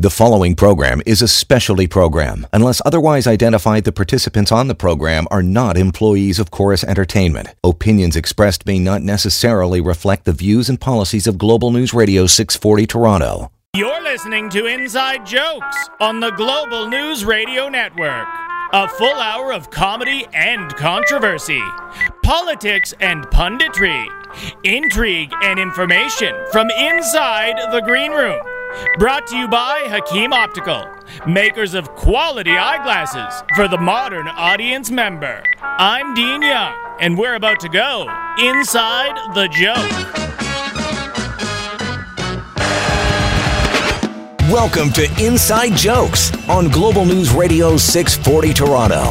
The following program is a specialty program. Unless otherwise identified, the participants on the program are not employees of Corus Entertainment. Opinions expressed may not necessarily reflect the views and policies of Global News Radio 640 Toronto. You're listening to Inside Jokes on the Global News Radio Network. A full hour of comedy and controversy, politics and punditry, intrigue and information from inside the green room. Brought to you by Hakeem Optical, makers of quality eyeglasses for the modern audience member. I'm Dean Young, and we're about to go inside the joke. Welcome to Inside Jokes on Global News Radio 640 Toronto.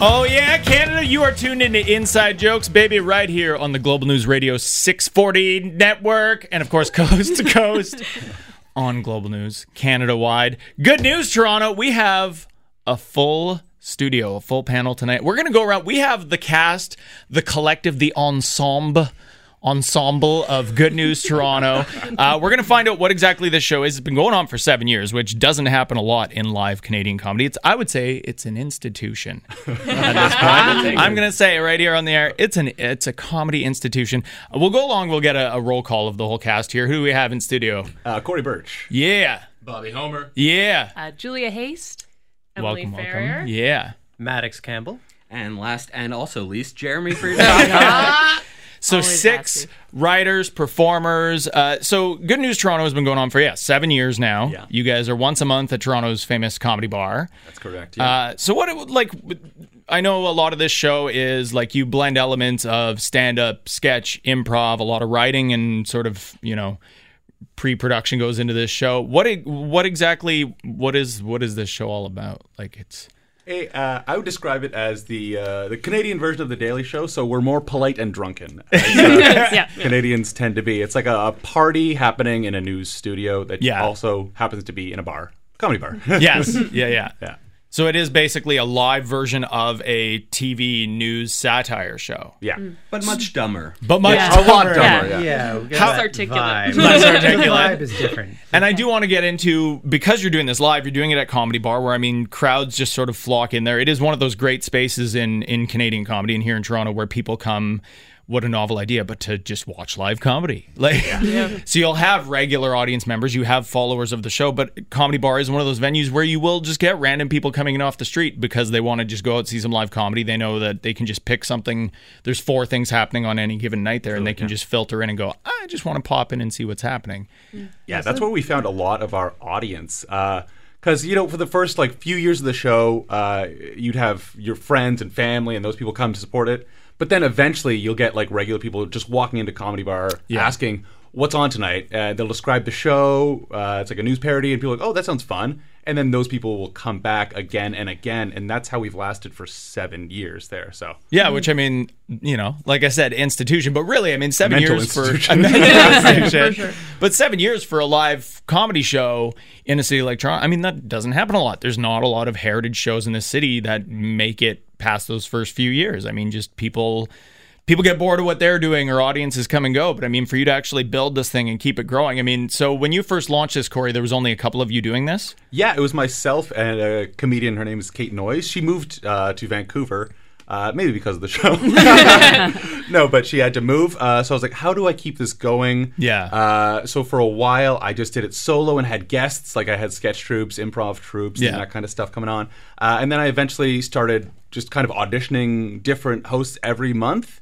Oh yeah, Canada, you are tuned into Inside Jokes, baby, right here on the Global News Radio 640 network, and of course, coast to coast. On Global News, Canada-wide. Good news, Toronto. We have a full studio, a full panel tonight. We're going to go around. We have the cast, the collective, the ensemble of Good News Toronto. We're going to find out what exactly this show is. It's been going on for 7 years, which doesn't happen a lot in live Canadian comedy. I would say it's an institution at this point. I'm going to say it right here on the air. It's a comedy institution. We'll go along. We'll get a roll call of the whole cast here. Who do we have in studio? Korri Birch. Yeah. Bobby Homer. Yeah. Julia Haist. Emily Ferrier. Welcome. Yeah. Maddox Campbell. And last and also least, Jeremy Friedmann. So always 6 writers, performers. So Good News Toronto has been going on for, 7 years now. Yeah. You guys are once a month at Toronto's famous Comedy Bar. That's correct, yeah. So what it would, I know a lot of this show is, you blend elements of stand-up, sketch, improv, a lot of writing and sort of, pre-production goes into this show. What is this show all about? I would describe it as the Canadian version of The Daily Show, so we're more polite and drunken. Canadians tend to be. It's like a party happening in a news studio that also happens to be in a bar. Comedy bar. Yes. Yeah. So it is basically a live version of a TV news satire show. Yeah. Mm. But much dumber. A lot dumber, yeah. Less articulate. The vibe is different. And I do want to get into, because you're doing this live, you're doing it at Comedy Bar, where, crowds just sort of flock in there. It is one of those great spaces in Canadian comedy and here in Toronto where people come... What a novel idea, but to just watch live comedy. So you'll have regular audience members, you have followers of the show, but Comedy Bar is one of those venues where you will just get random people coming in off the street because they want to just go out and see some live comedy. They know that they can just pick something. There's 4 things happening on any given night there, and they can just filter in and go, I just want to pop in and see what's happening. Yeah, that's where we found a lot of our audience. Because, for the first, few years of the show, you'd have your friends and family and those people come to support it. But then eventually you'll get, regular people just walking into Comedy Bar asking, what's on tonight? They'll describe the show. It's like a news parody. And people are like, oh, that sounds fun. And then those people will come back again and again. And that's how we've lasted for 7 years there. So yeah, which, like I said, institution. But really, 7 years for a mental institution. For sure. But 7 years for a live comedy show in a city like Toronto, that doesn't happen a lot. There's not a lot of heritage shows in the city that make it past those first few years. Just people get bored of what they're doing, or audiences come and go. But for you to actually build this thing and keep it growing, so when you first launched this, Korri, there was only a couple of you doing this? Yeah, it was myself and a comedian. Her name is Kate Noyes. She moved to Vancouver, maybe because of the show. No, but she had to move. So I was like, how do I keep this going? Yeah. So for a while, I just did it solo and had guests. I had sketch troops, improv troops, and that kind of stuff coming on. And then I eventually started just kind of auditioning different hosts every month.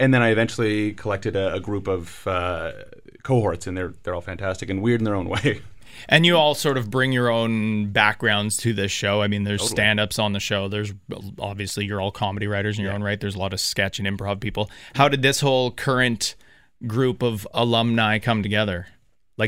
And then I eventually collected a group of cohorts, and they're all fantastic and weird in their own way. And you all sort of bring your own backgrounds to this show. There's stand-ups on the show. There's obviously you're all comedy writers in your own right. There's a lot of sketch and improv people. How did this whole current group of alumni come together?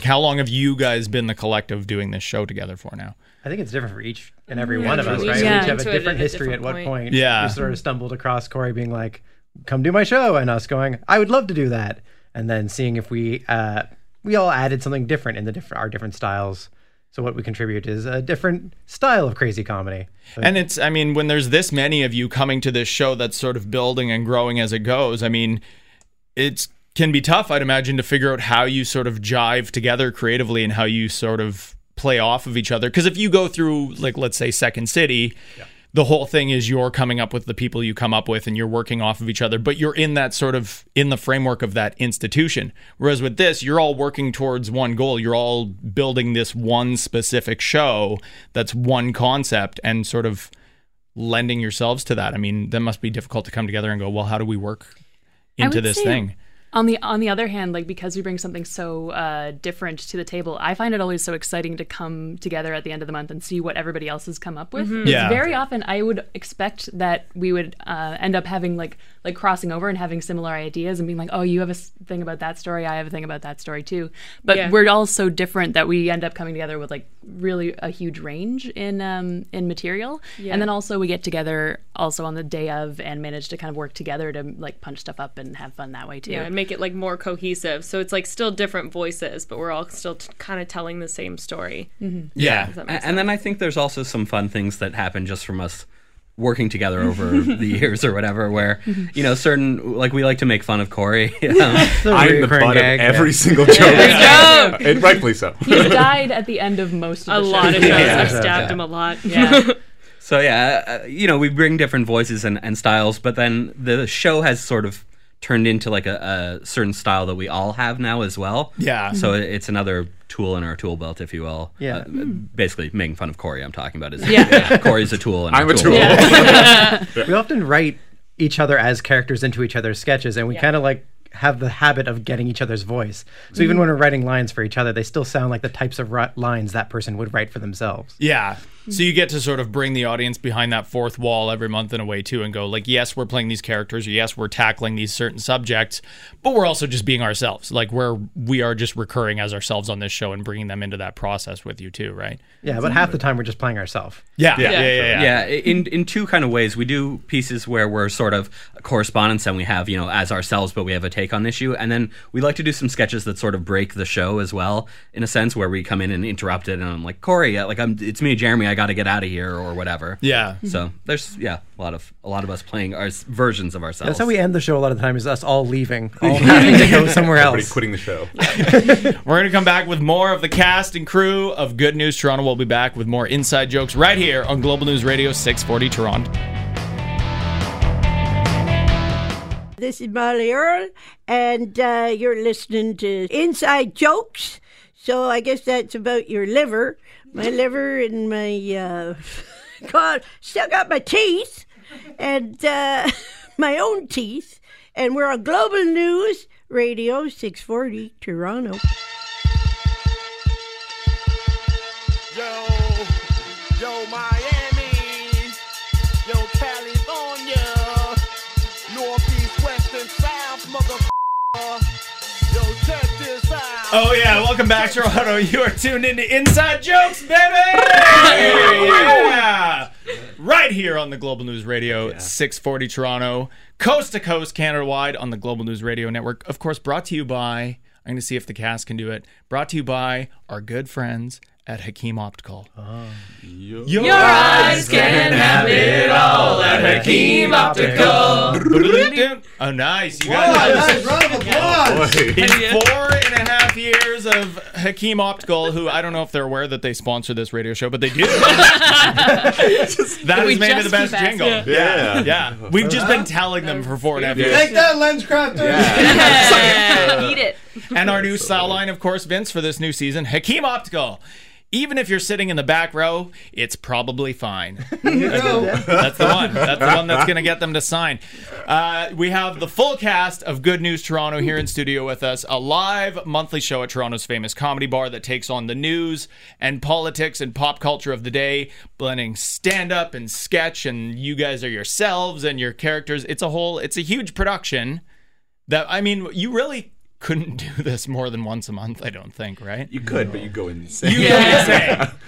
How long have you guys been the collective doing this show together for now? I think it's different for each and every one of us, right? We each have a different history at what point. Yeah. We sort of stumbled across Korri being like, come do my show, and us going, I would love to do that. And then seeing if we all added something different in our different styles. So what we contribute is a different style of crazy comedy. And it's, when there's this many of you coming to this show that's sort of building and growing as it goes, it can be tough, I'd imagine, to figure out how you sort of jive together creatively and how you sort of play off of each other. Because if you go through, like, let's say Second City, the whole thing is you're coming up with the people you come up with and you're working off of each other, but you're in that sort of, in the framework of that institution. Whereas with this, you're all working towards one goal. You're all building this one specific show that's one concept and sort of lending yourselves to that. I mean, that must be difficult to come together and go, well, how do we work into this thing? On the other hand, like, because we bring something so different to the table, I find it always so exciting to come together at the end of the month and see what everybody else has come up with. Mm-hmm. Yeah. Very often, I would expect that we would end up having like crossing over and having similar ideas and being like, oh, you have a thing about that story, I have a thing about that story too. But we're all so different that we end up coming together with like really a huge range in material. Yeah. And then also we get together also on the day of and manage to kind of work together to like punch stuff up and have fun that way too. Yeah. Make it like more cohesive, so it's like still different voices, but we're all still kind of telling the same story. Mm-hmm. And then I think there's also some fun things that happen just from us working together over the years or whatever, where you know, certain, like, we like to make fun of Korri. I'm the butt of every single joke. And rightfully so. He's died at the end of most of the shows. A lot of shows. I've stabbed him a lot. Yeah. So yeah, you know, we bring different voices and styles, but then the show has sort of turned into like a certain style that we all have now as well. Yeah. So it's another tool in our tool belt, if you will. Yeah. Basically, making fun of Korri, I'm talking about. Korri's a tool. And I'm a tool. Yeah. We often write each other as characters into each other's sketches, and we kind of like have the habit of getting each other's voice. So even when we're writing lines for each other, they still sound like the types of lines that person would write for themselves. Yeah. So you get to sort of bring the audience behind that fourth wall every month in a way too, and go like, yes, we're playing these characters, or yes, we're tackling these certain subjects, but we're also just being ourselves. Like we are just recurring as ourselves on this show and bringing them into that process with you too, right? Yeah, but half the time we're just playing ourselves. Yeah. In two kind of ways. We do pieces where we're sort of correspondence and we have, you know, as ourselves, but we have a take on the issue, and then we like to do some sketches that sort of break the show as well, in a sense, where we come in and interrupt it, and I'm like, Korri, like, it's me, Jeremy. I got to get out of here or whatever. Yeah. So there's a lot of us playing our versions of ourselves. That's how we end the show a lot of the time, is us all leaving, all having to go somewhere else. Everybody quitting the show. We're going to come back with more of the cast and crew of Good News Toronto. We'll be back with more Inside Jokes right here on Global News Radio 640 Toronto. This is Molly Earl, and you're listening to Inside Jokes. So I guess that's about your liver. My liver and my, God, still got my teeth and my own teeth. And we're on Global News Radio 640 Toronto. Yo, Miami, yo, California, Northeast, West, and South, motherfucker, yo, check this out. Oh yeah, welcome back, Toronto. You are tuned into Inside Jokes, baby! Yeah. Right here on the Global News Radio, 640 Toronto, coast to coast, Canada-wide on the Global News Radio Network. Of course, brought to you by, I'm going to see if the cast can do it, brought to you by our good friends at Hakeem Optical. Your eyes can have it all at Hakeem Optical. Oh, nice. You guys. Nice. Round of applause. In 4.5 years of Hakeem Optical, who I don't know if they're aware that they sponsor this radio show, but they do. That is maybe the best jingle. Yeah. We've just been telling them for 4.5 years. Take that, LensCrafters. Eat it. And our new style line, of course, Vince, for this new season, Hakeem Optical. Even if you're sitting in the back row, it's probably fine. That's the one. That's the one that's going to get them to sign. We have the full cast of Good News Toronto here in studio with us. A live monthly show at Toronto's famous Comedy Bar that takes on the news and politics and pop culture of the day, blending stand-up and sketch, and you guys are yourselves and your characters. It's a huge production that, I mean, you really couldn't do this more than once a month, I don't think, right? You could, but you go insane.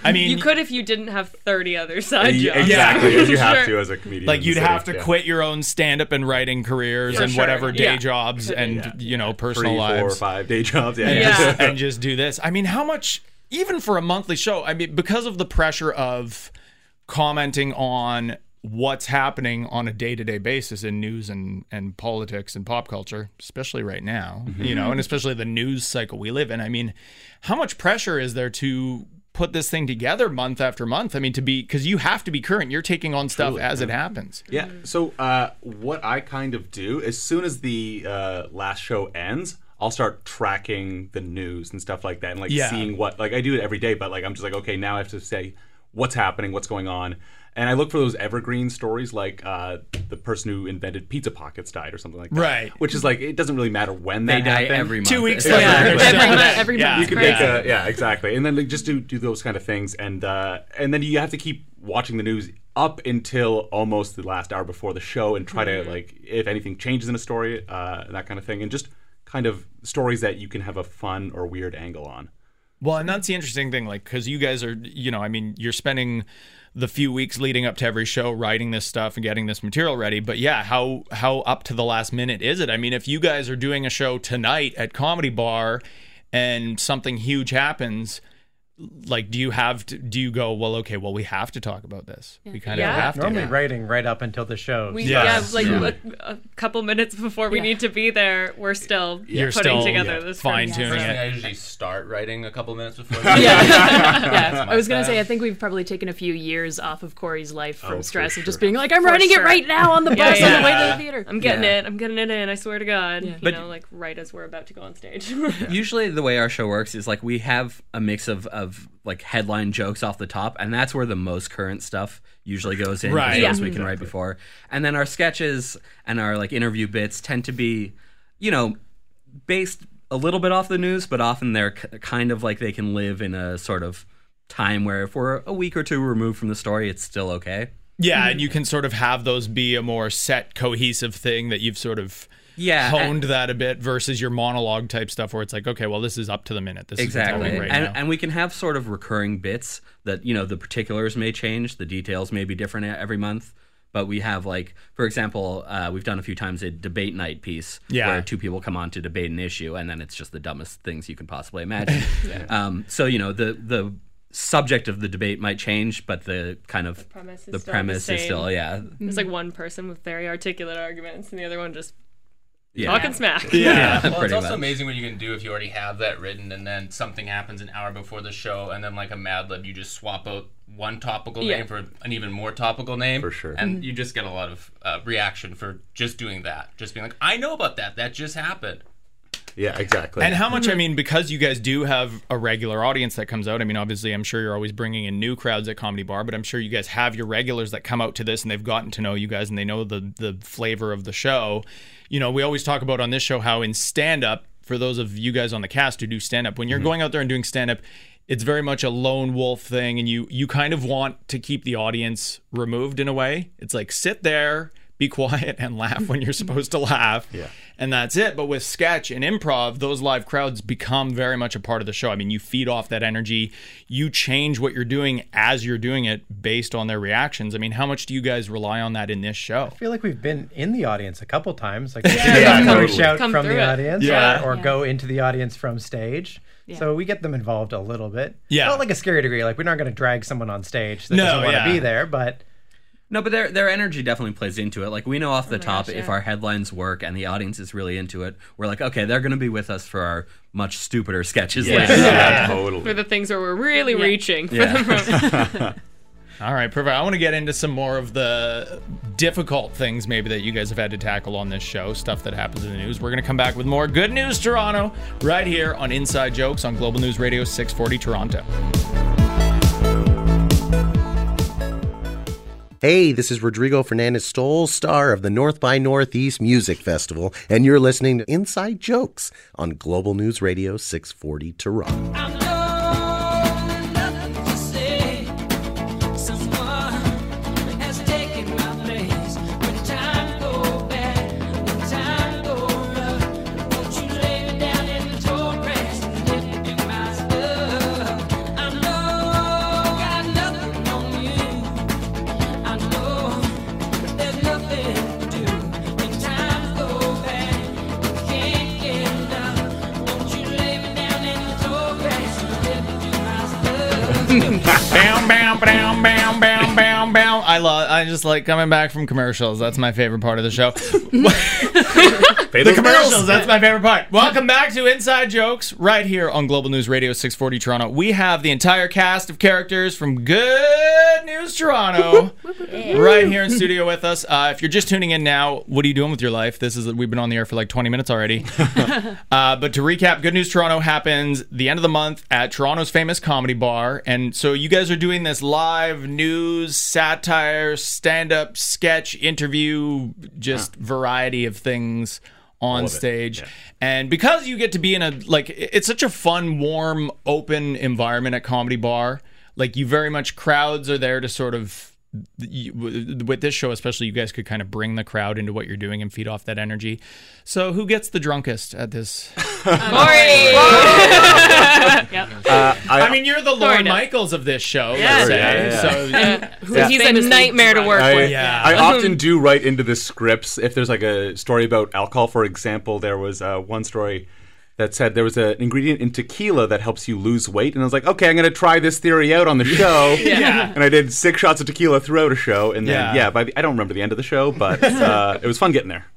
I mean, you could if you didn't have 30 other side jobs. Exactly, you have to as a comedian. Like, you'd have to quit your own stand-up and writing careers whatever day jobs and, you know, personal 3, 4, lives. 4 or 5 day jobs, and just do this. I mean, how much, even for a monthly show, I mean, because of the pressure of commenting on what's happening on a day-to-day basis in news and politics and pop culture, especially right now, you know, and especially the news cycle we live in. I mean, how much pressure is there to put this thing together month after month. I mean, to be, because you have to be current. You're taking on stuff as it happens. Yeah. So what I kind of do, as soon as the last show ends, I'll start tracking the news and stuff like that, and seeing what, I do it every day, but I'm just okay, now I have to say what's happening, what's going on. And I look for those evergreen stories, the person who invented Pizza Pockets died or something like that. Right. Which is it doesn't really matter when they die every month. 2 weeks later. Every month. You can make exactly. And then just do those kind of things. And then you have to keep watching the news up until almost the last hour before the show and try to, if anything changes in a story, that kind of thing. And just kind of stories that you can have a fun or weird angle on. Well, and that's the interesting thing, because you guys are, you're spending the few weeks leading up to every show writing this stuff and getting this material ready. But yeah, how up to the last minute is it? I mean, if you guys are doing a show tonight at Comedy Bar and something huge happens, do you go, we have to talk about this. Yeah. We kind of have to. Normally writing right up until the show. A couple minutes before we need to be there, we're still putting together this. Fine-tuning it. I usually start writing a couple minutes before. I was going to say, I think we've probably taken a few years off of Korri's life from stress of just being I'm writing it right now on the bus on the way to the theater. I'm getting it. I'm getting it in, I swear to God. Yeah. Right as we're about to go on stage. Usually the way our show works is we have a mix of headline jokes off the top, and that's where the most current stuff usually goes in this week and right before. And then our sketches and our interview bits tend to be, based a little bit off the news, but often they're kind of they can live in a sort of time where if we're a week or two removed from the story, it's still okay. Yeah, and you can sort of have those be a more set, cohesive thing that you've sort of honed that a bit versus your monologue type stuff where it's this is up to the minute. This is right now. And we can have sort of recurring bits that, the particulars may change, the details may be different every month. But we have for example, we've done a few times a debate night piece where two people come on to debate an issue and then it's just the dumbest things you can possibly imagine. So, the subject of the debate might change, but the kind of the premise is still It's one person with very articulate arguments and the other one just talking smack. Well, it's also amazing what you can do if you already have that written and then something happens an hour before the show and then a Mad Lib, you just swap out one topical name for an even more topical name. For sure. And you just get a lot of reaction for just doing that. Just being I know about that. That just happened. Yeah, exactly. And how much, because you guys do have a regular audience that comes out, obviously I'm sure you're always bringing in new crowds at Comedy Bar, but I'm sure you guys have your regulars that come out to this and they've gotten to know you guys and they know the flavor of the show. We always talk about on this show how in stand-up, for those of you guys on the cast who do stand-up, when you're going out there and doing stand-up, it's very much a lone wolf thing and you kind of want to keep the audience removed in a way. It's sit there, be quiet and laugh when you're supposed to laugh. Yeah. And that's it. But with sketch and improv, those live crowds become very much a part of the show. You feed off that energy. You change what you're doing as you're doing it based on their reactions. How much do you guys rely on that in this show? I feel like we've been in the audience a couple times. Shout from the audience or go into the audience from stage. Yeah. So we get them involved a little bit. Yeah. Not a scary degree. We're not going to drag someone on stage that doesn't want to be there, but... No, but their energy definitely plays into it. We know off the top if our headlines work and the audience is really into it, we're they're going to be with us for our much stupider sketches later. Yeah, totally. For the things where we're really reaching. For the All right, perfect. I want to get into some more of the difficult things maybe that you guys have had to tackle on this show, stuff that happens in the news. We're going to come back with more Good News Toronto right here on Inside Jokes on Global News Radio 640 Toronto. Hey, this is Rodrigo Fernandez-Stoll, star of the North by Northeast Music Festival, and you're listening to Inside Jokes on Global News Radio 640 Toronto. I I just like coming back from commercials. That's my favorite part of the show. The commercials, that's my favorite part. Welcome back to Inside Jokes, right here on Global News Radio 640 Toronto. We have the entire cast of characters from Good News Toronto right here in studio with us. If you're just tuning in now, what are you doing with your life? We've been on the air for like 20 minutes already. But to recap, Good News Toronto happens the end of the month at Toronto's famous Comedy Bar. And so you guys are doing this live news, satire, stand-up, sketch, interview, just variety of things on stage. Yeah. And because you get to be in a, like, it's such a fun, warm, open environment at Comedy Bar. Like, you very much, crowds are there to sort of, with this show especially, you guys could kind of bring the crowd into what you're doing and feed off that energy. So who gets the drunkest at this? Korri! Yep. I mean, you're the Lorne Michaels of this show, let's say. So, he's a nightmare to work with. I often do write into the scripts, if there's like a story about alcohol, for example, there was one story that said there was an ingredient in tequila that helps you lose weight. And I was like, okay, I'm going to try this theory out on the show. And I did 6 shots of tequila throughout a show. And then, I don't remember the end of the show, but it was fun getting there.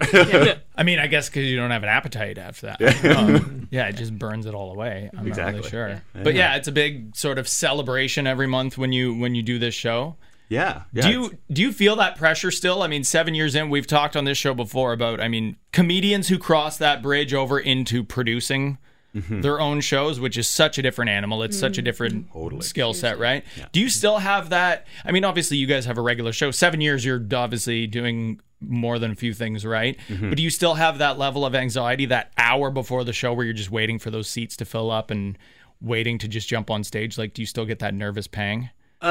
I mean, I guess because you don't have an appetite after that. It just burns it all away. I'm not really sure. But it's a big sort of celebration every month when you do this show. Do you feel that pressure still? I mean, 7 years in, we've talked on this show before about, I mean, comedians who cross that bridge over into producing their own shows, which is such a different animal. It's such a different skill set, right? Yeah. Do you still have that? I mean, obviously, you guys have a regular show. 7 years, you're obviously doing more than a few things, right? But do you still have that level of anxiety, that hour before the show where you're just waiting for those seats to fill up and waiting to just jump on stage? Like, do you still get that nervous pang?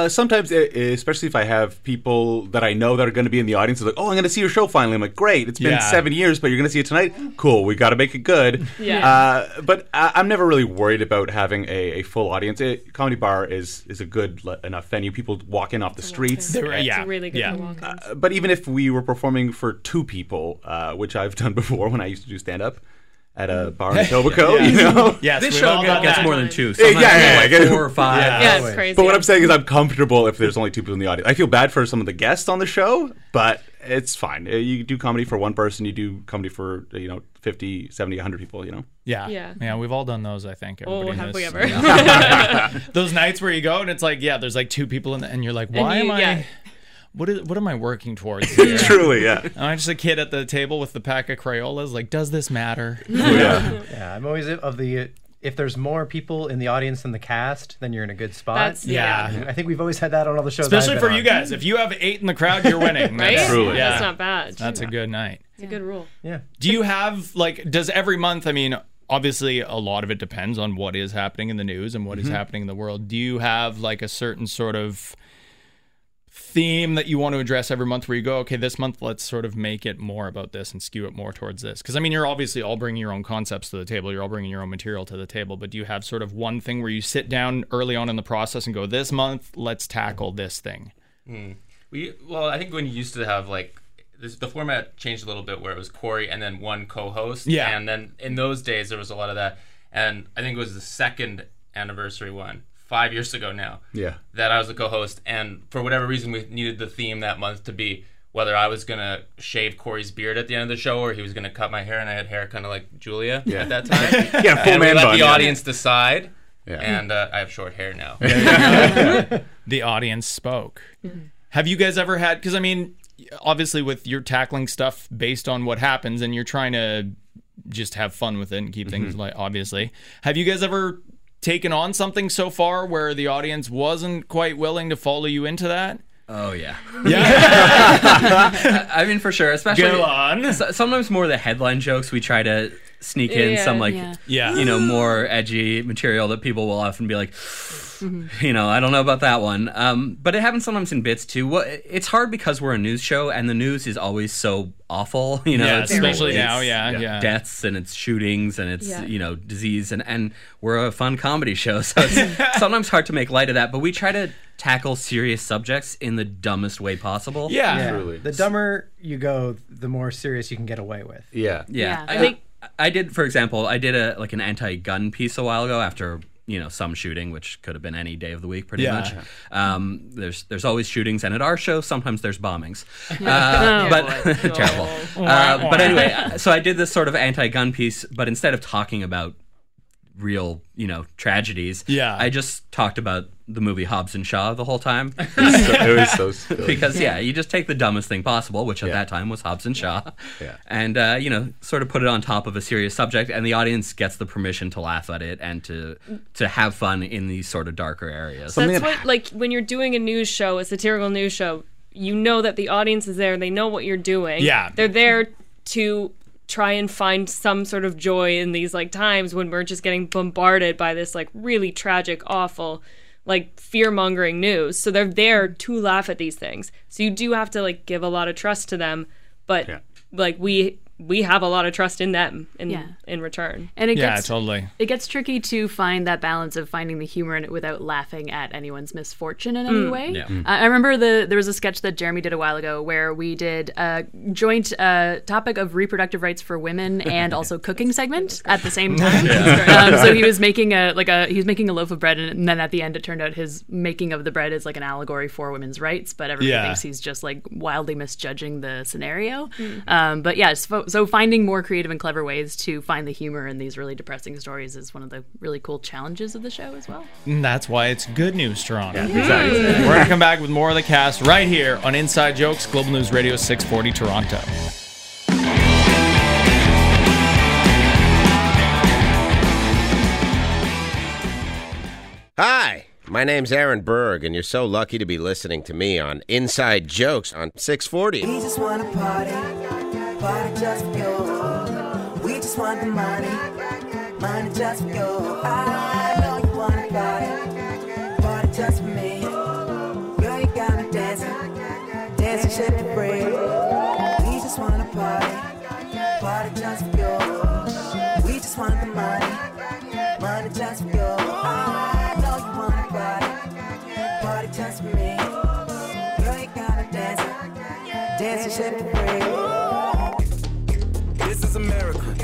Sometimes, especially if I have people that I know that are going to be in the audience, they're like, oh, I'm going to see your show finally. I'm like, great, it's been 7 years, but you're going to see it tonight? Cool, we got to make it good. But I'm never really worried about having a full audience. Comedy Bar is a good enough venue. People walk in off the streets. It's really good walk-ins. But even if we were performing for 2 people, which I've done before when I used to do stand-up, at a bar in Etobicoke, you know? This show gets more than 2. Sometimes like 4 or 5. It's crazy. But what I'm saying is I'm comfortable if there's only 2 people in the audience. I feel bad for some of the guests on the show, but it's fine. You do comedy for one person. You do comedy for, 50, 70, 100 people, Yeah, we've all done those, I think. Have we ever? Those nights where you go and it's like, there's like 2 people in and you're like, what am I working towards here? Truly, I'm just a kid at the table with the pack of Crayolas. Like, does this matter? I'm always of the, if there's more people in the audience than the cast, then you're in a good spot. I think we've always had that on all the shows. Especially for you guys. If you have 8 in the crowd, you're winning. Right? Truly. Yeah. That's not bad. That's a good night. It's a good rule. Yeah. Do you have, does every month, I mean, obviously a lot of it depends on what is happening in the news and what is happening in the world. Do you have, a certain sort of theme that you want to address every month where you go, okay, this month let's sort of make it more about this and skew it more towards this? Because I mean, you're obviously all bringing your own concepts to the table, you're all bringing your own material to the table, but do you have sort of one thing where you sit down early on in the process and go, this month let's tackle this thing? I think when you used to have the format changed a little bit where it was Korri and then one co-host, and then in those days there was a lot of that, and I think it was the second anniversary one 5 years ago now, that I was the co-host, and for whatever reason, we needed the theme that month to be whether I was going to shave Korri's beard at the end of the show or he was going to cut my hair, and I had hair kind of like Julia at that time. Full man bun. Let the audience decide, and I have short hair now. The audience spoke. Have you guys ever had, because I mean, obviously with you're tackling stuff based on what happens, and you're trying to just have fun with it and keep things light, obviously. Have you guys ever taken on something so far where the audience wasn't quite willing to follow you into that? Oh, yeah. Yeah. I mean, for sure. Especially sometimes more the headline jokes, we try to sneak in some more edgy material that people will often be like, I don't know about that one. But it happens sometimes in bits too. Well, it's hard because we're a news show and the news is always so awful, especially now. Deaths and it's shootings and it's disease and we're a fun comedy show, so it's sometimes hard to make light of that. But we try to tackle serious subjects in the dumbest way possible. Truly. The dumber you go, the more serious you can get away with. I did, for example, an anti-gun piece a while ago after you know, some shooting, which could have been any day of the week, pretty much. There's always shootings, and at our show, sometimes there's bombings. Terrible. But anyway, so I did this sort of anti-gun piece, but instead of talking about real, you know, tragedies, I just talked about the movie Hobbs and Shaw the whole time. It was so silly. Because, you just take the dumbest thing possible, which at that time was Hobbs and Shaw, and, you know, sort of put it on top of a serious subject, and the audience gets the permission to laugh at it and to have fun in these sort of darker areas. That's what, like, when you're doing a news show, a satirical news show, you know that the audience is there, they know what you're doing. Yeah. They're there to try and find some sort of joy in these, like, times when we're just getting bombarded by this, like, really tragic, awful, like, fear-mongering news. So they're there to laugh at these things. So you do have to, like, give a lot of trust to them, but, like, we have a lot of trust in them in return. And it gets, it gets tricky to find that balance of finding the humor in it without laughing at anyone's misfortune in any way. Yeah. I remember there was a sketch that Jeremy did a while ago where we did a joint topic of reproductive rights for women and also cooking segment at the same time. So he was making a loaf of bread, and then at the end it turned out his making of the bread is like an allegory for women's rights, but everybody thinks he's just like wildly misjudging the scenario. So finding more creative and clever ways to find the humor in these really depressing stories is one of the really cool challenges of the show as well. And that's why it's Good News Toronto. Yeah, exactly. We're going to come back with more of the cast right here on Inside Jokes, Global News Radio 640 Toronto. Hi, my name's Aaron Berg, and you're so lucky to be listening to me on Inside Jokes on 640. We just want to party. Party just for you. We just want the money. Money just for you. I know you want to party. Party just for me. Girl, you got me dancing. Dancing shit for free. We just want to party. Party just for you. We just want the money. Money just for you. I know you want to party. Party just for me. Girl, you got me dancing. Dancing shit for free.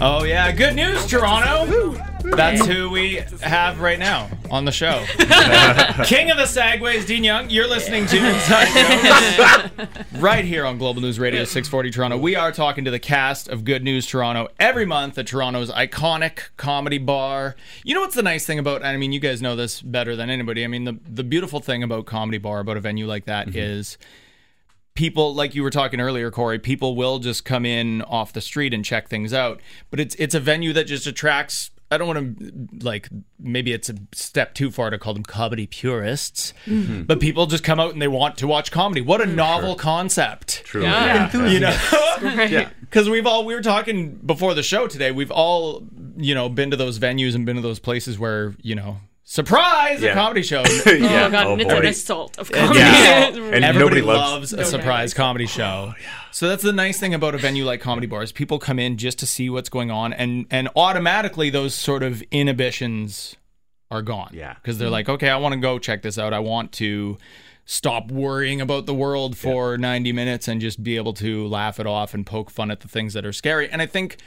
Oh, yeah. Good News, Toronto. That's who we have right now on the show. King of the Segways, Dean Young. You're listening to Inside Jokes right here on Global News Radio 640 Toronto. We are talking to the cast of Good News Toronto every month at Toronto's iconic Comedy Bar. You know what's the nice thing about, I mean, you guys know this better than anybody. I mean, the beautiful thing about Comedy Bar, about a venue like that is, people, like you were talking earlier, Korri, people will just come in off the street and check things out. But it's a venue that just attracts, I don't want to, like, maybe it's a step too far to call them comedy purists, but people just come out and they want to watch comedy. What a novel concept. True. Yeah. You know? Because we were talking before the show today, we've all, you know, been to those venues and been to those places where, you surprise! Yeah. A comedy show. Oh, God. Oh, it's an assault of comedy. Yeah. And everybody loves a surprise comedy show. Oh, yeah. So that's the nice thing about a venue like Comedy Bars. People come in just to see what's going on, and automatically those sort of inhibitions are gone. Yeah. Because they're like, okay, I want to go check this out. I want to stop worrying about the world for 90 minutes and just be able to laugh it off and poke fun at the things that are scary. And I think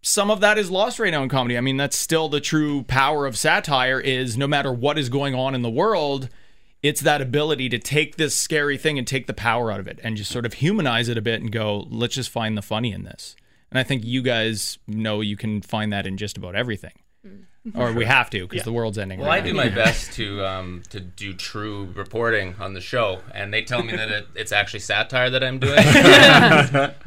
some of that is lost right now in comedy. I mean, that's still the true power of satire is no matter what is going on in the world, it's that ability to take this scary thing and take the power out of it and just sort of humanize it a bit and go, let's just find the funny in this. And I think you guys know you can find that in just about everything. Or we have to because the world's ending. Well, right I do my best to do true reporting on the show, and they tell me that it's actually satire that I'm doing.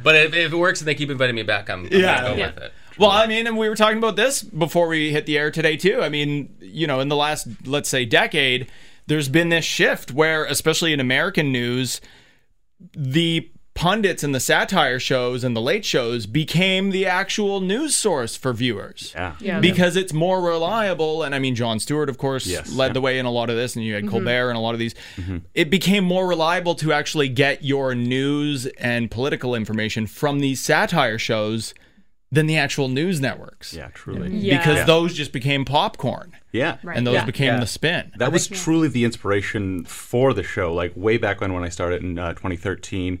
But if it works and they keep inviting me back, I'm going to go with it. Well, I mean, and we were talking about this before we hit the air today, too. I mean, you know, in the last, let's say, decade, there's been this shift where, especially in American news, the pundits and the satire shows and the late shows became the actual news source for viewers because it's more reliable. And I mean, Jon Stewart, of course, led the way in a lot of this, and you had Colbert and a lot of these. It became more reliable to actually get your news and political information from these satire shows than the actual news networks. Yeah, truly. Yeah. Because those just became popcorn. Yeah. Right. And those became the spin. That was truly the inspiration for the show. Like way back when I started in 2013,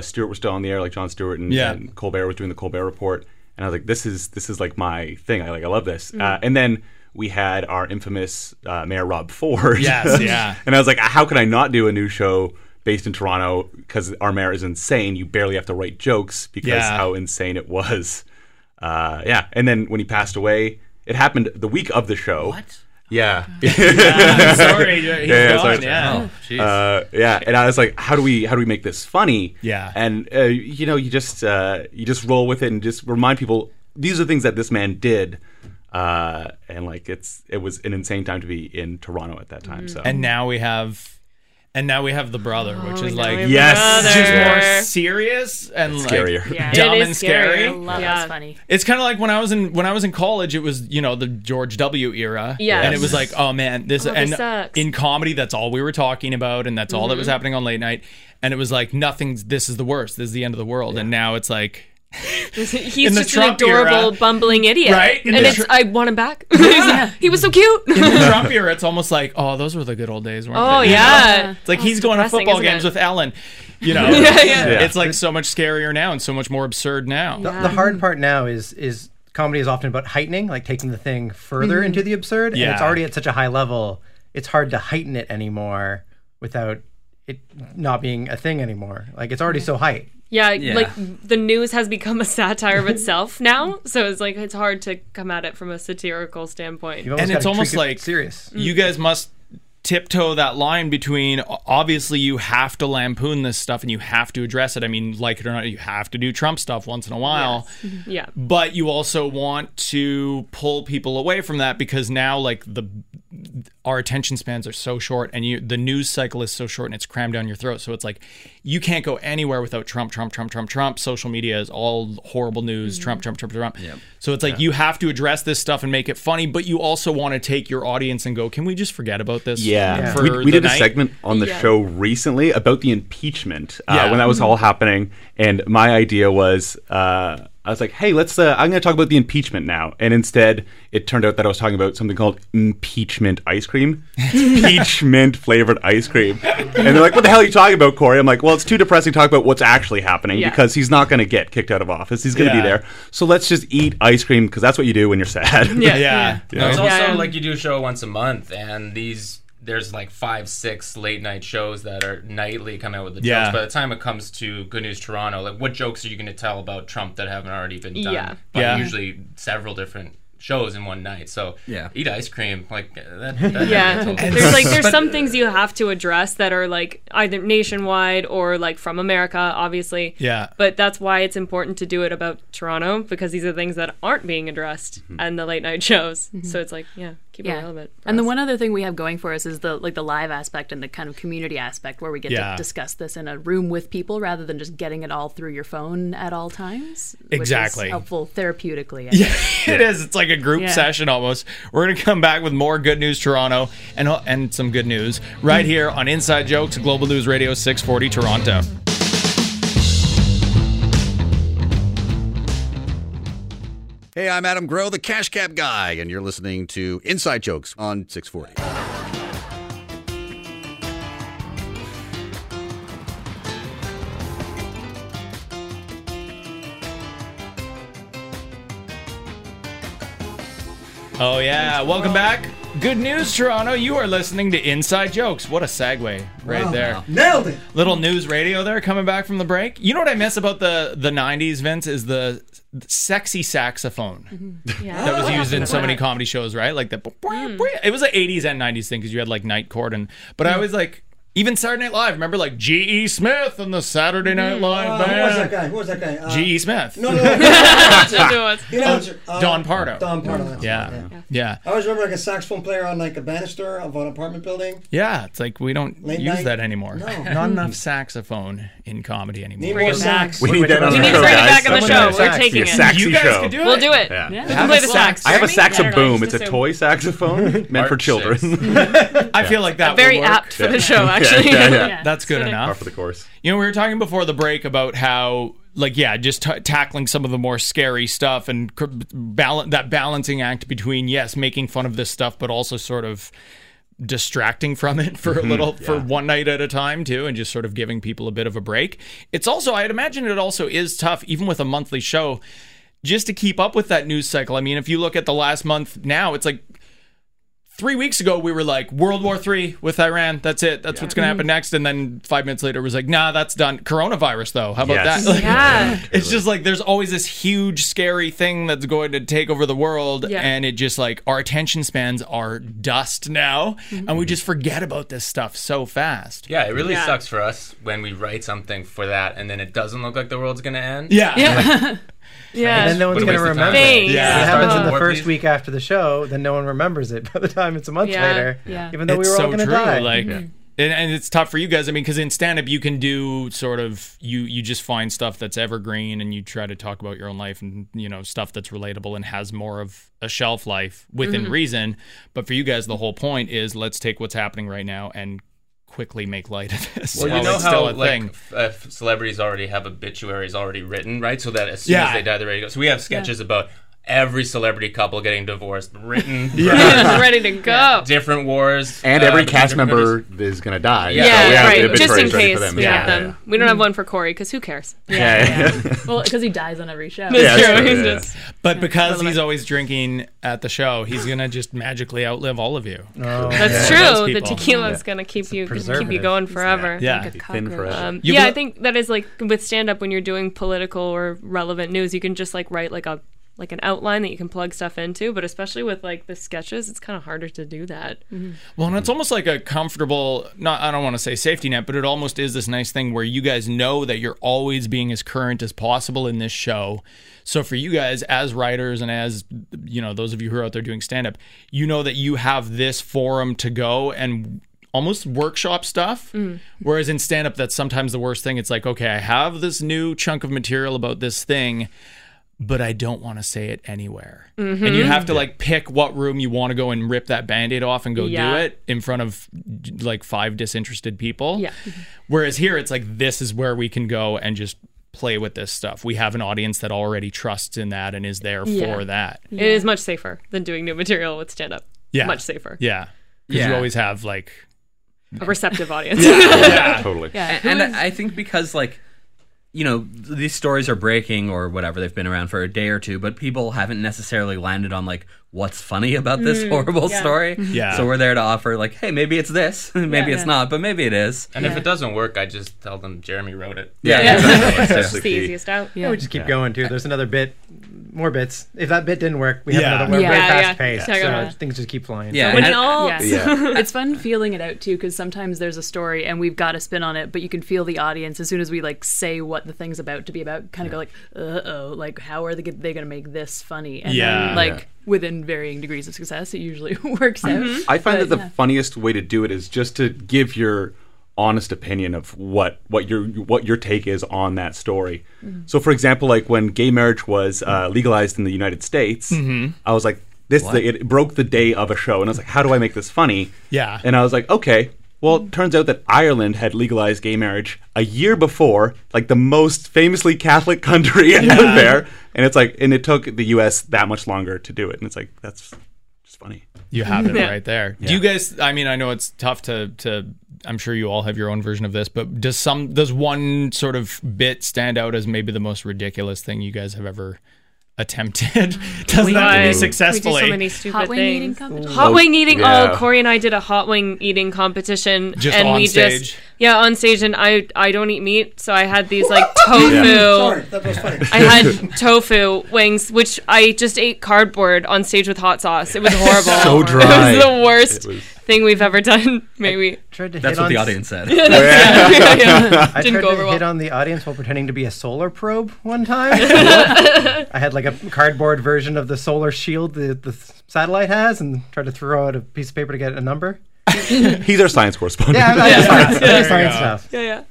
Stewart was still on the air, like Jon Stewart, and Colbert was doing The Colbert Report. And I was like, this is like my thing. I love this. And then we had our infamous Mayor Rob Ford. Yes, yeah. And I was like, how can I not do a new show based in Toronto? Because our mayor is insane. You barely have to write jokes because how insane it was. Yeah. And then when he passed away, it happened the week of the show. What? Yeah. I'm sorry. He's gone. Yeah. Oh, geez. Yeah. And I was like, how do we make this funny? Yeah. And you just roll with it and just remind people these are things that this man did. And like it was an insane time to be in Toronto at that time. So and now we have the brother, which is like just more serious and it's like scarier. Yeah. Dumb it is and scary. I love it. It's funny. It's kind of like when I was in college, it was the George W. era, and it was like this sucks. In comedy, that's all we were talking about, and that's all that was happening on late night, and it was like this is the worst. This is the end of the world, and now it's like. He's just an adorable, bumbling idiot, right? I want him back. Yeah. He was so cute. In the Trump era, it's almost like, those were the good old days, weren't they? Yeah. It's like he's going to football games with Ellen. It's like so much scarier now and so much more absurd now. The hard part now is comedy is often about heightening, like taking the thing further into the absurd, and it's already at such a high level. It's hard to heighten it anymore without it not being a thing anymore. Like it's already so high. Yeah, like the news has become a satire of itself now, so it's like it's hard to come at it from a satirical standpoint. And it's almost like serious. You guys must tiptoe that line between obviously you have to lampoon this stuff and you have to address it. I mean, like it or not, you have to do Trump stuff once in a while. Yes. Yeah, but you also want to pull people away from that because now like our attention spans are so short, and the news cycle is so short, and it's crammed down your throat. So it's like you can't go anywhere without Trump. Social media is all horrible news. Trump. Yep. So it's like you have to address this stuff and make it funny, but you also want to take your audience and go, can we just forget about this? Yeah. We did a segment on the show recently about the impeachment when that was all happening, and my idea was. I was like, hey, I'm going to talk about the impeachment now. And instead, it turned out that I was talking about something called impeachment ice cream. It's peach mint flavored ice cream. And they're like, what the hell are you talking about, Korri? I'm like, well, it's too depressing to talk about what's actually happening because he's not going to get kicked out of office. He's going to be there. So let's just eat ice cream because that's what you do when you're sad. Yeah. No, it's also like you do a show once a month and there's like 5-6 late night shows that are nightly coming out with the jokes. Yeah. By the time it comes to Good News Toronto, like what jokes are you going to tell about Trump that haven't already been done? Yeah. But usually several different shows in one night. So eat ice cream like that. Yeah. There's some things you have to address that are like either nationwide or like from America, obviously. Yeah. But that's why it's important to do it about Toronto, because these are things that aren't being addressed in the late night shows. So it's like keep it relevant. And the one other thing we have going for us is the live aspect and the kind of community aspect where we get to discuss this in a room with people rather than just getting it all through your phone at all times. Exactly. Which is helpful therapeutically. It is. It's like a group session almost. We're going to come back with more Good News Toronto and some good news right here on Inside Jokes, Global News Radio 640 Toronto. Hey, I'm Adam Groh, the Cash Cab Guy, and you're listening to Inside Jokes on 640. Oh, yeah. Welcome back. Good News Toronto. You are listening to Inside Jokes. What a segue right there. Wow. Nailed it. Little news radio there coming back from the break. You know what I miss about the 90s, Vince, is the sexy saxophone that was used in so many comedy shows, right? Like the... It was an 80s and 90s thing because you had like Night Court and... But I always like... Even Saturday Night Live, remember like G.E. Smith and the Saturday Night Live band? Who was that guy? G.E. Smith. No, Don Pardo. Yeah. I always remember like a saxophone player on like a banister of an apartment building. Yeah, it's like we don't use that anymore. No. Not enough saxophone in comedy anymore. Need more sax. We need that on the show. We need to bring it back on the show. We're taking it. You guys can do it. We'll do it. We can play the sax. I have a saxaboom. It's a toy saxophone meant for children. I feel like that would work. Very apt for the show, actually. Yeah. That's good enough. For the course. You know, we were talking before the break about how, like, just tackling some of the more scary stuff and that balancing act between, making fun of this stuff, but also sort of distracting from it for a little, for one night at a time, too, and just sort of giving people a bit of a break. It's also, I'd imagine it also is tough, even with a monthly show, just to keep up with that news cycle. I mean, if you look at the last month now, it's like, 3 weeks ago, we were like, World War III with Iran. That's it. That's what's going to happen next. And then 5 minutes later, it was like, nah, that's done. Coronavirus, though. How about that? Like, it's just like there's always this huge, scary thing that's going to take over the world. Yeah. And it just like our attention spans are dust now. Mm-hmm. And we just forget about this stuff so fast. Yeah, it really sucks for us when we write something for that and then it doesn't look like the world's going to end. Yeah. Yeah, and then no one's going to remember it. Yeah. It happens in the first week after the show, then no one remembers it by the time it's a month later, even though we were all going to die. Like, and it's tough for you guys, I mean, because in stand-up you can do sort of, you just find stuff that's evergreen and you try to talk about your own life and, you know, stuff that's relatable and has more of a shelf life within reason. But for you guys, the whole point is let's take what's happening right now and quickly make light of this. Well, you know how like celebrities already have obituaries already written, right? So that as soon as they die, they're ready to go. So we have sketches about every celebrity couple getting divorced, written, ready to go. Different wars, and every cast member is going to die. So just in case we have them. We don't have one for Korri because who cares? Well, because he dies on every show. But because he's always drinking at the show, he's going to just magically outlive all of you. Oh, that's true. The tequila is going to keep you going forever. Yeah, I think that is like with stand-up when you're doing political or relevant news, you can just like write like a like an outline that you can plug stuff into, but especially with like the sketches, it's kind of harder to do that. Mm-hmm. Well, and it's almost like a comfortable, not, I don't want to say safety net, but it almost is this nice thing where you guys know that you're always being as current as possible in this show. So for you guys as writers and as, you know, those of you who are out there doing stand-up, you know that you have this forum to go and almost workshop stuff. Whereas in stand-up, that's sometimes the worst thing. It's like, okay, I have this new chunk of material about this thing, but I don't want to say it anywhere. Mm-hmm. And you have to like pick what room you want to go and rip that Band-Aid off and go do it in front of like five disinterested people. Yeah. Whereas here it's like, this is where we can go and just play with this stuff. We have an audience that already trusts in that and is there for that. Yeah. It is much safer than doing new material with stand-up. Yeah. Much safer. Yeah. Because you always have like a receptive audience. Totally. Yeah. And I think because like, you know, these stories are breaking or whatever, they've been around for a day or two, but people haven't necessarily landed on like what's funny about this horrible story. Yeah. So we're there to offer like, hey, maybe it's this, maybe it's not, but maybe it is. And if it doesn't work, I just tell them Jeremy wrote it. It's the easiest out. Yeah. We just keep going too. There's another bit, more bits. If that bit didn't work, we have another one. Very fast paced. So things just keep flying. Yeah. And it's fun feeling it out too, because sometimes there's a story and we've got a spin on it, but you can feel the audience as soon as we like say what the thing's about to be about, kind of go like, uh-oh, like how are they going to make this funny? And then like within varying degrees of success, it usually works out. I find that the funniest way to do it is just to give your honest opinion of what your take is on that story. So for example, like when gay marriage was legalized in the United States, I was like, it broke the day of a show, and I was like, how do I make this funny? And I was like, okay, well, it turns out that Ireland had legalized gay marriage a year before, like the most famously Catholic country out there. And it's like, and it took the US that much longer to do it. And it's like, that's just funny. You have it right there. Yeah. Do you guys, I mean, I know it's tough to, I'm sure you all have your own version of this, but does one sort of bit stand out as maybe the most ridiculous thing you guys have ever attempted? Successfully. We do so many stupid hot wing things. Eating competition. Hot wing eating. Yeah. Oh, Korri and I did a hot wing eating competition. On stage. And I don't eat meat, so I had these like tofu. Sorry, that was funny. I had tofu wings, which I just ate cardboard on stage with hot sauce. It was horrible. So dry. It was the worst thing we've ever done. Maybe. That's what the audience said. I tried to hit on the audience while pretending to be a solar probe one time. I had like a cardboard version of the solar shield the satellite has, and tried to throw out a piece of paper to get a number. He's our science correspondent. Science stuff. Yeah.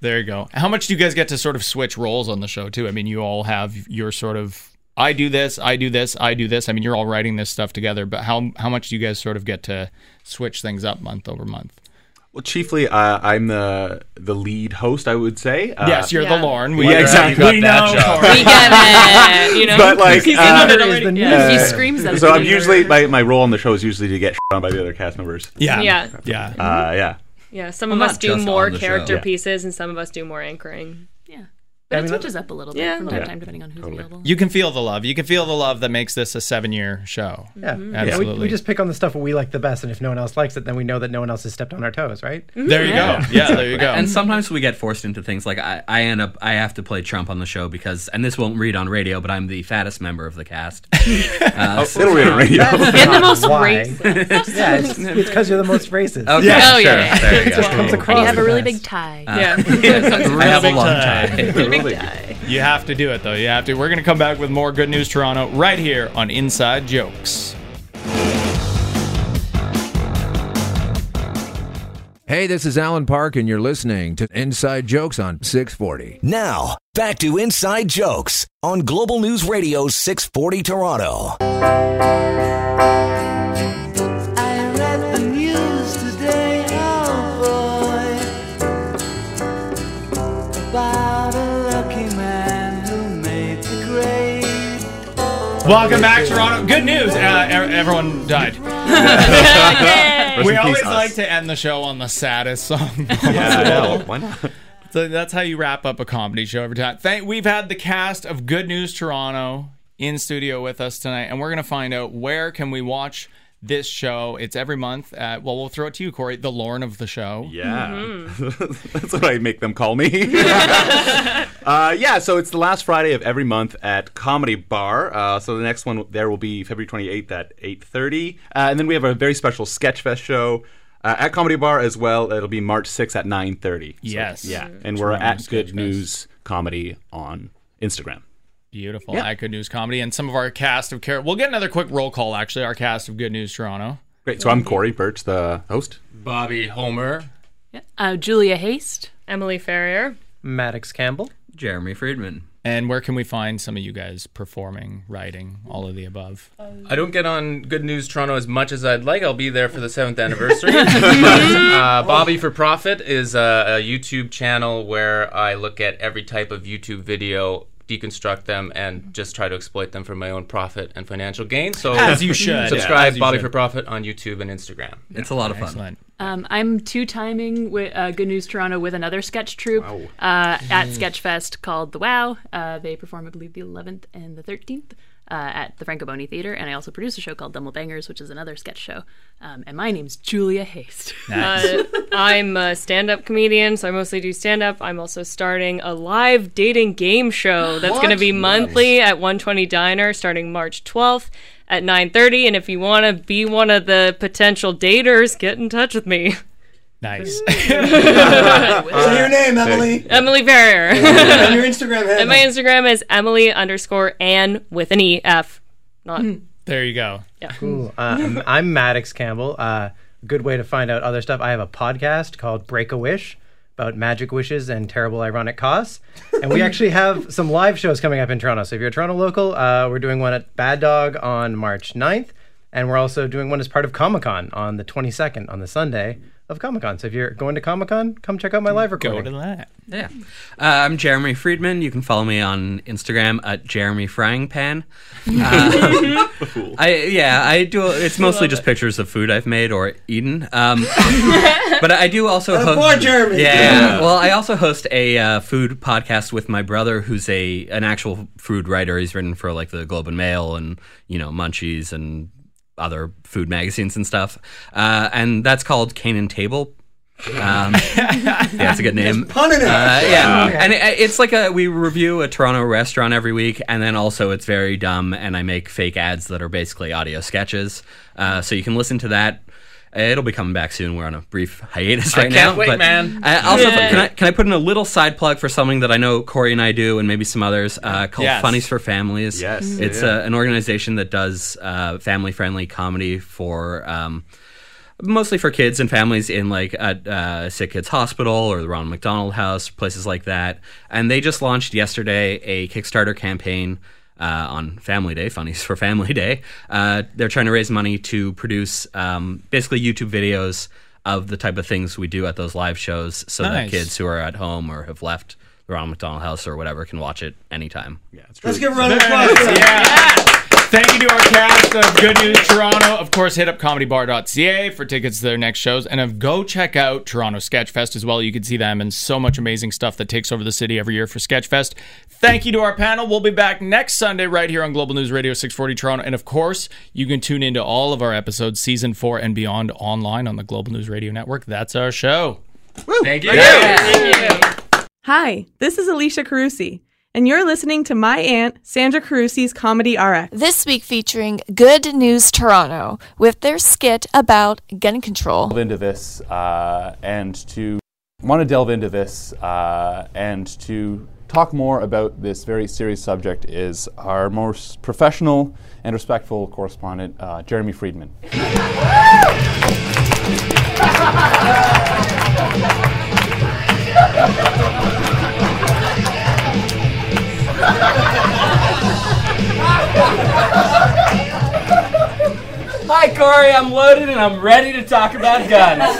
There you go. How much do you guys get to sort of switch roles on the show too? I mean, you all have your sort of, I do this, I do this, I do this. I mean, you're all writing this stuff together, but how much do you guys sort of get to switch things up month over month? Well, chiefly, I'm the lead host, I would say. Yes, you're the Lorne. Exactly. We know. We get it. You know, but like, he screams at it. So I'm usually my role on the show is usually to get shit on by the other cast members. Some of us do more character pieces, and some of us do more anchoring. Yeah. But I mean, it switches up a little bit from time to time, depending on who's available. You can feel the love. You can feel the love that makes this a 7-year show. Yeah. Mm-hmm. Absolutely. Yeah, we just pick on the stuff that we like the best, and if no one else likes it, then we know that no one else has stepped on our toes, right? Mm-hmm. There you go. Yeah, there you go. And sometimes we get forced into things. Like, I have to play Trump on the show because, and this won't read on radio, but I'm the fattest member of the cast. It'll read on radio. And the most racist. Yeah, it's because you're the most racist. Okay. Yeah, sure. It comes across. You have a really big tie. Yeah. I have a long tie. You have to do it, though. You have to. We're going to come back with more Good News Toronto right here on Inside Jokes. Hey, this is Alan Park, and you're listening to Inside Jokes on 640. Now, back to Inside Jokes on Global News Radio 640 Toronto. I read the news today, oh boy, about a Welcome back, Toronto. Good news. Everyone died. We always like to end the show on the saddest song. Why not? So that's how you wrap up a comedy show every time. We've had the cast of Good News Toronto in studio with us tonight, and we're going to find out where can we watch this show. It's every month at, well, we'll throw it to you, Korri, the Lorne of the show. Yeah. Mm-hmm. That's what I make them call me. So it's the last Friday of every month at Comedy Bar. So the next one there will be February 28th at 8:30. And then we have a very special Sketch Fest show at Comedy Bar as well. It'll be March 6th at 9:30. Yes. So, yeah. And we're at Good News Comedy on Instagram. Beautiful. Yep. At Good News Comedy. And some of our cast of characters. We'll get another quick roll call, actually, our cast of Good News Toronto. Great. So I'm Korri Birch, the host. Bobby Homer. Yeah. Julia Haist. Emily Ferrier. Maddox Campbell. Jeremy Friedmann. And where can we find some of you guys performing, writing, all of the above? I don't get on Good News Toronto as much as I'd like. I'll be there for the 7th anniversary. Bobby for Profit is a YouTube channel where I look at every type of YouTube video, deconstruct them, and just try to exploit them for my own profit and financial gain. So as you should. Subscribe, Bobby for Profit on YouTube and Instagram. It's a lot of fun. Excellent. I'm two-timing with Good News Toronto with another sketch troupe at Sketch Fest called The Wow. They perform, I believe, the 11th and the 13th at the Franco Boney Theater, and I also produce a show called Dumble Bangers, which is another sketch show. And my name's Julia Haist. Nice. I'm a stand-up comedian, so I mostly do stand-up. I'm also starting a live dating game show that's going to be monthly at 120 Diner starting March 12th at 9:30. And if you want to be one of the potential daters, get in touch with me. Nice. So your name, Emily? Emily Ferrier. And your Instagram handle? And my Instagram is Emily_Ann with an EF. Not. There you go. Yeah. Cool. I'm Maddox Campbell. Good way to find out other stuff. I have a podcast called Break a Wish about magic wishes and terrible ironic costs. And we actually have some live shows coming up in Toronto. So if you're a Toronto local, we're doing one at Bad Dog on March 9th. And we're also doing one as part of Comic-Con on the 22nd, on the Sunday of Comic-Con. So if you're going to Comic-Con, come check out my live recording. Go to that. Yeah. I'm Jeremy Friedmann. You can follow me on Instagram at Jeremy Frying Pan. Cool. I do. It's mostly just pictures of food I've made or eaten. But I do also host... Poor Jeremy! Yeah. Well, I also host a food podcast with my brother, who's an actual food writer. He's written for, like, the Globe and Mail and, you know, Munchies and other food magazines and stuff, and that's called Cane and Table. That's a good name. Punning it. And it's like we review a Toronto restaurant every week, and then also it's very dumb, and I make fake ads that are basically audio sketches. So you can listen to that. It'll be coming back soon. We're on a brief hiatus right now. I can't wait, man. Can I put in a little side plug for something that I know Korri and I do, and maybe some others, called Funnies for Families. Yes. It's an organization that does family-friendly comedy for... mostly for kids and families in, like, at Sick Kids Hospital or the Ronald McDonald House, places like that. And they just launched yesterday a Kickstarter campaign on Family Day, Funnies for Family Day. They're trying to raise money to produce basically YouTube videos of the type of things we do at those live shows so that kids who are at home or have left the Ronald McDonald House or whatever can watch it anytime. Yeah, it's true. Let's give a round of applause. Yeah. Thank you to our cast of Good News Toronto. Of course, hit up comedybar.ca for tickets to their next shows. And go check out Toronto Sketch Fest as well. You can see them and so much amazing stuff that takes over the city every year for Sketch Fest. Thank you to our panel. We'll be back next Sunday right here on Global News Radio 640 Toronto. And of course, you can tune into all of our episodes, Season 4 and beyond, online on the Global News Radio Network. That's our show. Woo. Thank you. Yeah. Thank you. Hi, this is Alicia Carusi, and you're listening to my aunt, Sandra Carusi's Comedy RX. This week featuring Good News Toronto with their skit about gun control. To talk more about this very serious subject is our most professional and respectful correspondent, Jeremy Friedmann. Hi, Korri, I'm loaded and I'm ready to talk about guns.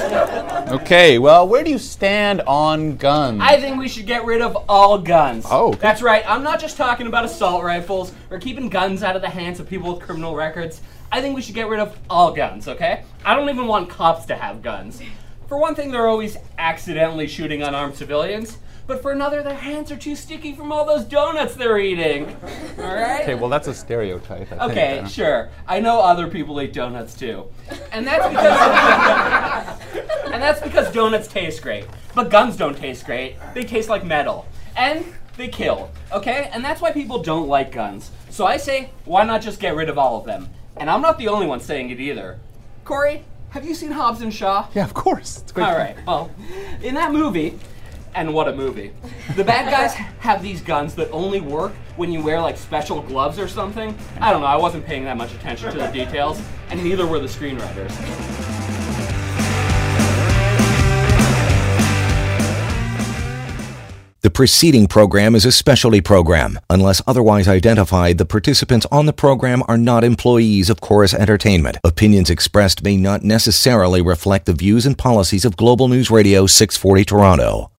Okay, well, where do you stand on guns? I think we should get rid of all guns. Oh. Okay. That's right, I'm not just talking about assault rifles or keeping guns out of the hands of people with criminal records. I think we should get rid of all guns, okay? I don't even want cops to have guns. For one thing, they're always accidentally shooting unarmed civilians. But for another, their hands are too sticky from all those donuts they're eating. All right? Okay, well, that's a stereotype, I think. Okay, sure. I know other people eat donuts, too. And that's because donuts taste great. But guns don't taste great. They taste like metal. And they kill, okay? And that's why people don't like guns. So I say, why not just get rid of all of them? And I'm not the only one saying it either. Korri, have you seen Hobbs and Shaw? Yeah, of course. It's great. All right, well, in that movie... And what a movie. The bad guys have these guns that only work when you wear like special gloves or something. I don't know, I wasn't paying that much attention to the details, and neither were the screenwriters. The preceding program is a specialty program. Unless otherwise identified, the participants on the program are not employees of Corus Entertainment. Opinions expressed may not necessarily reflect the views and policies of Global News Radio 640 Toronto.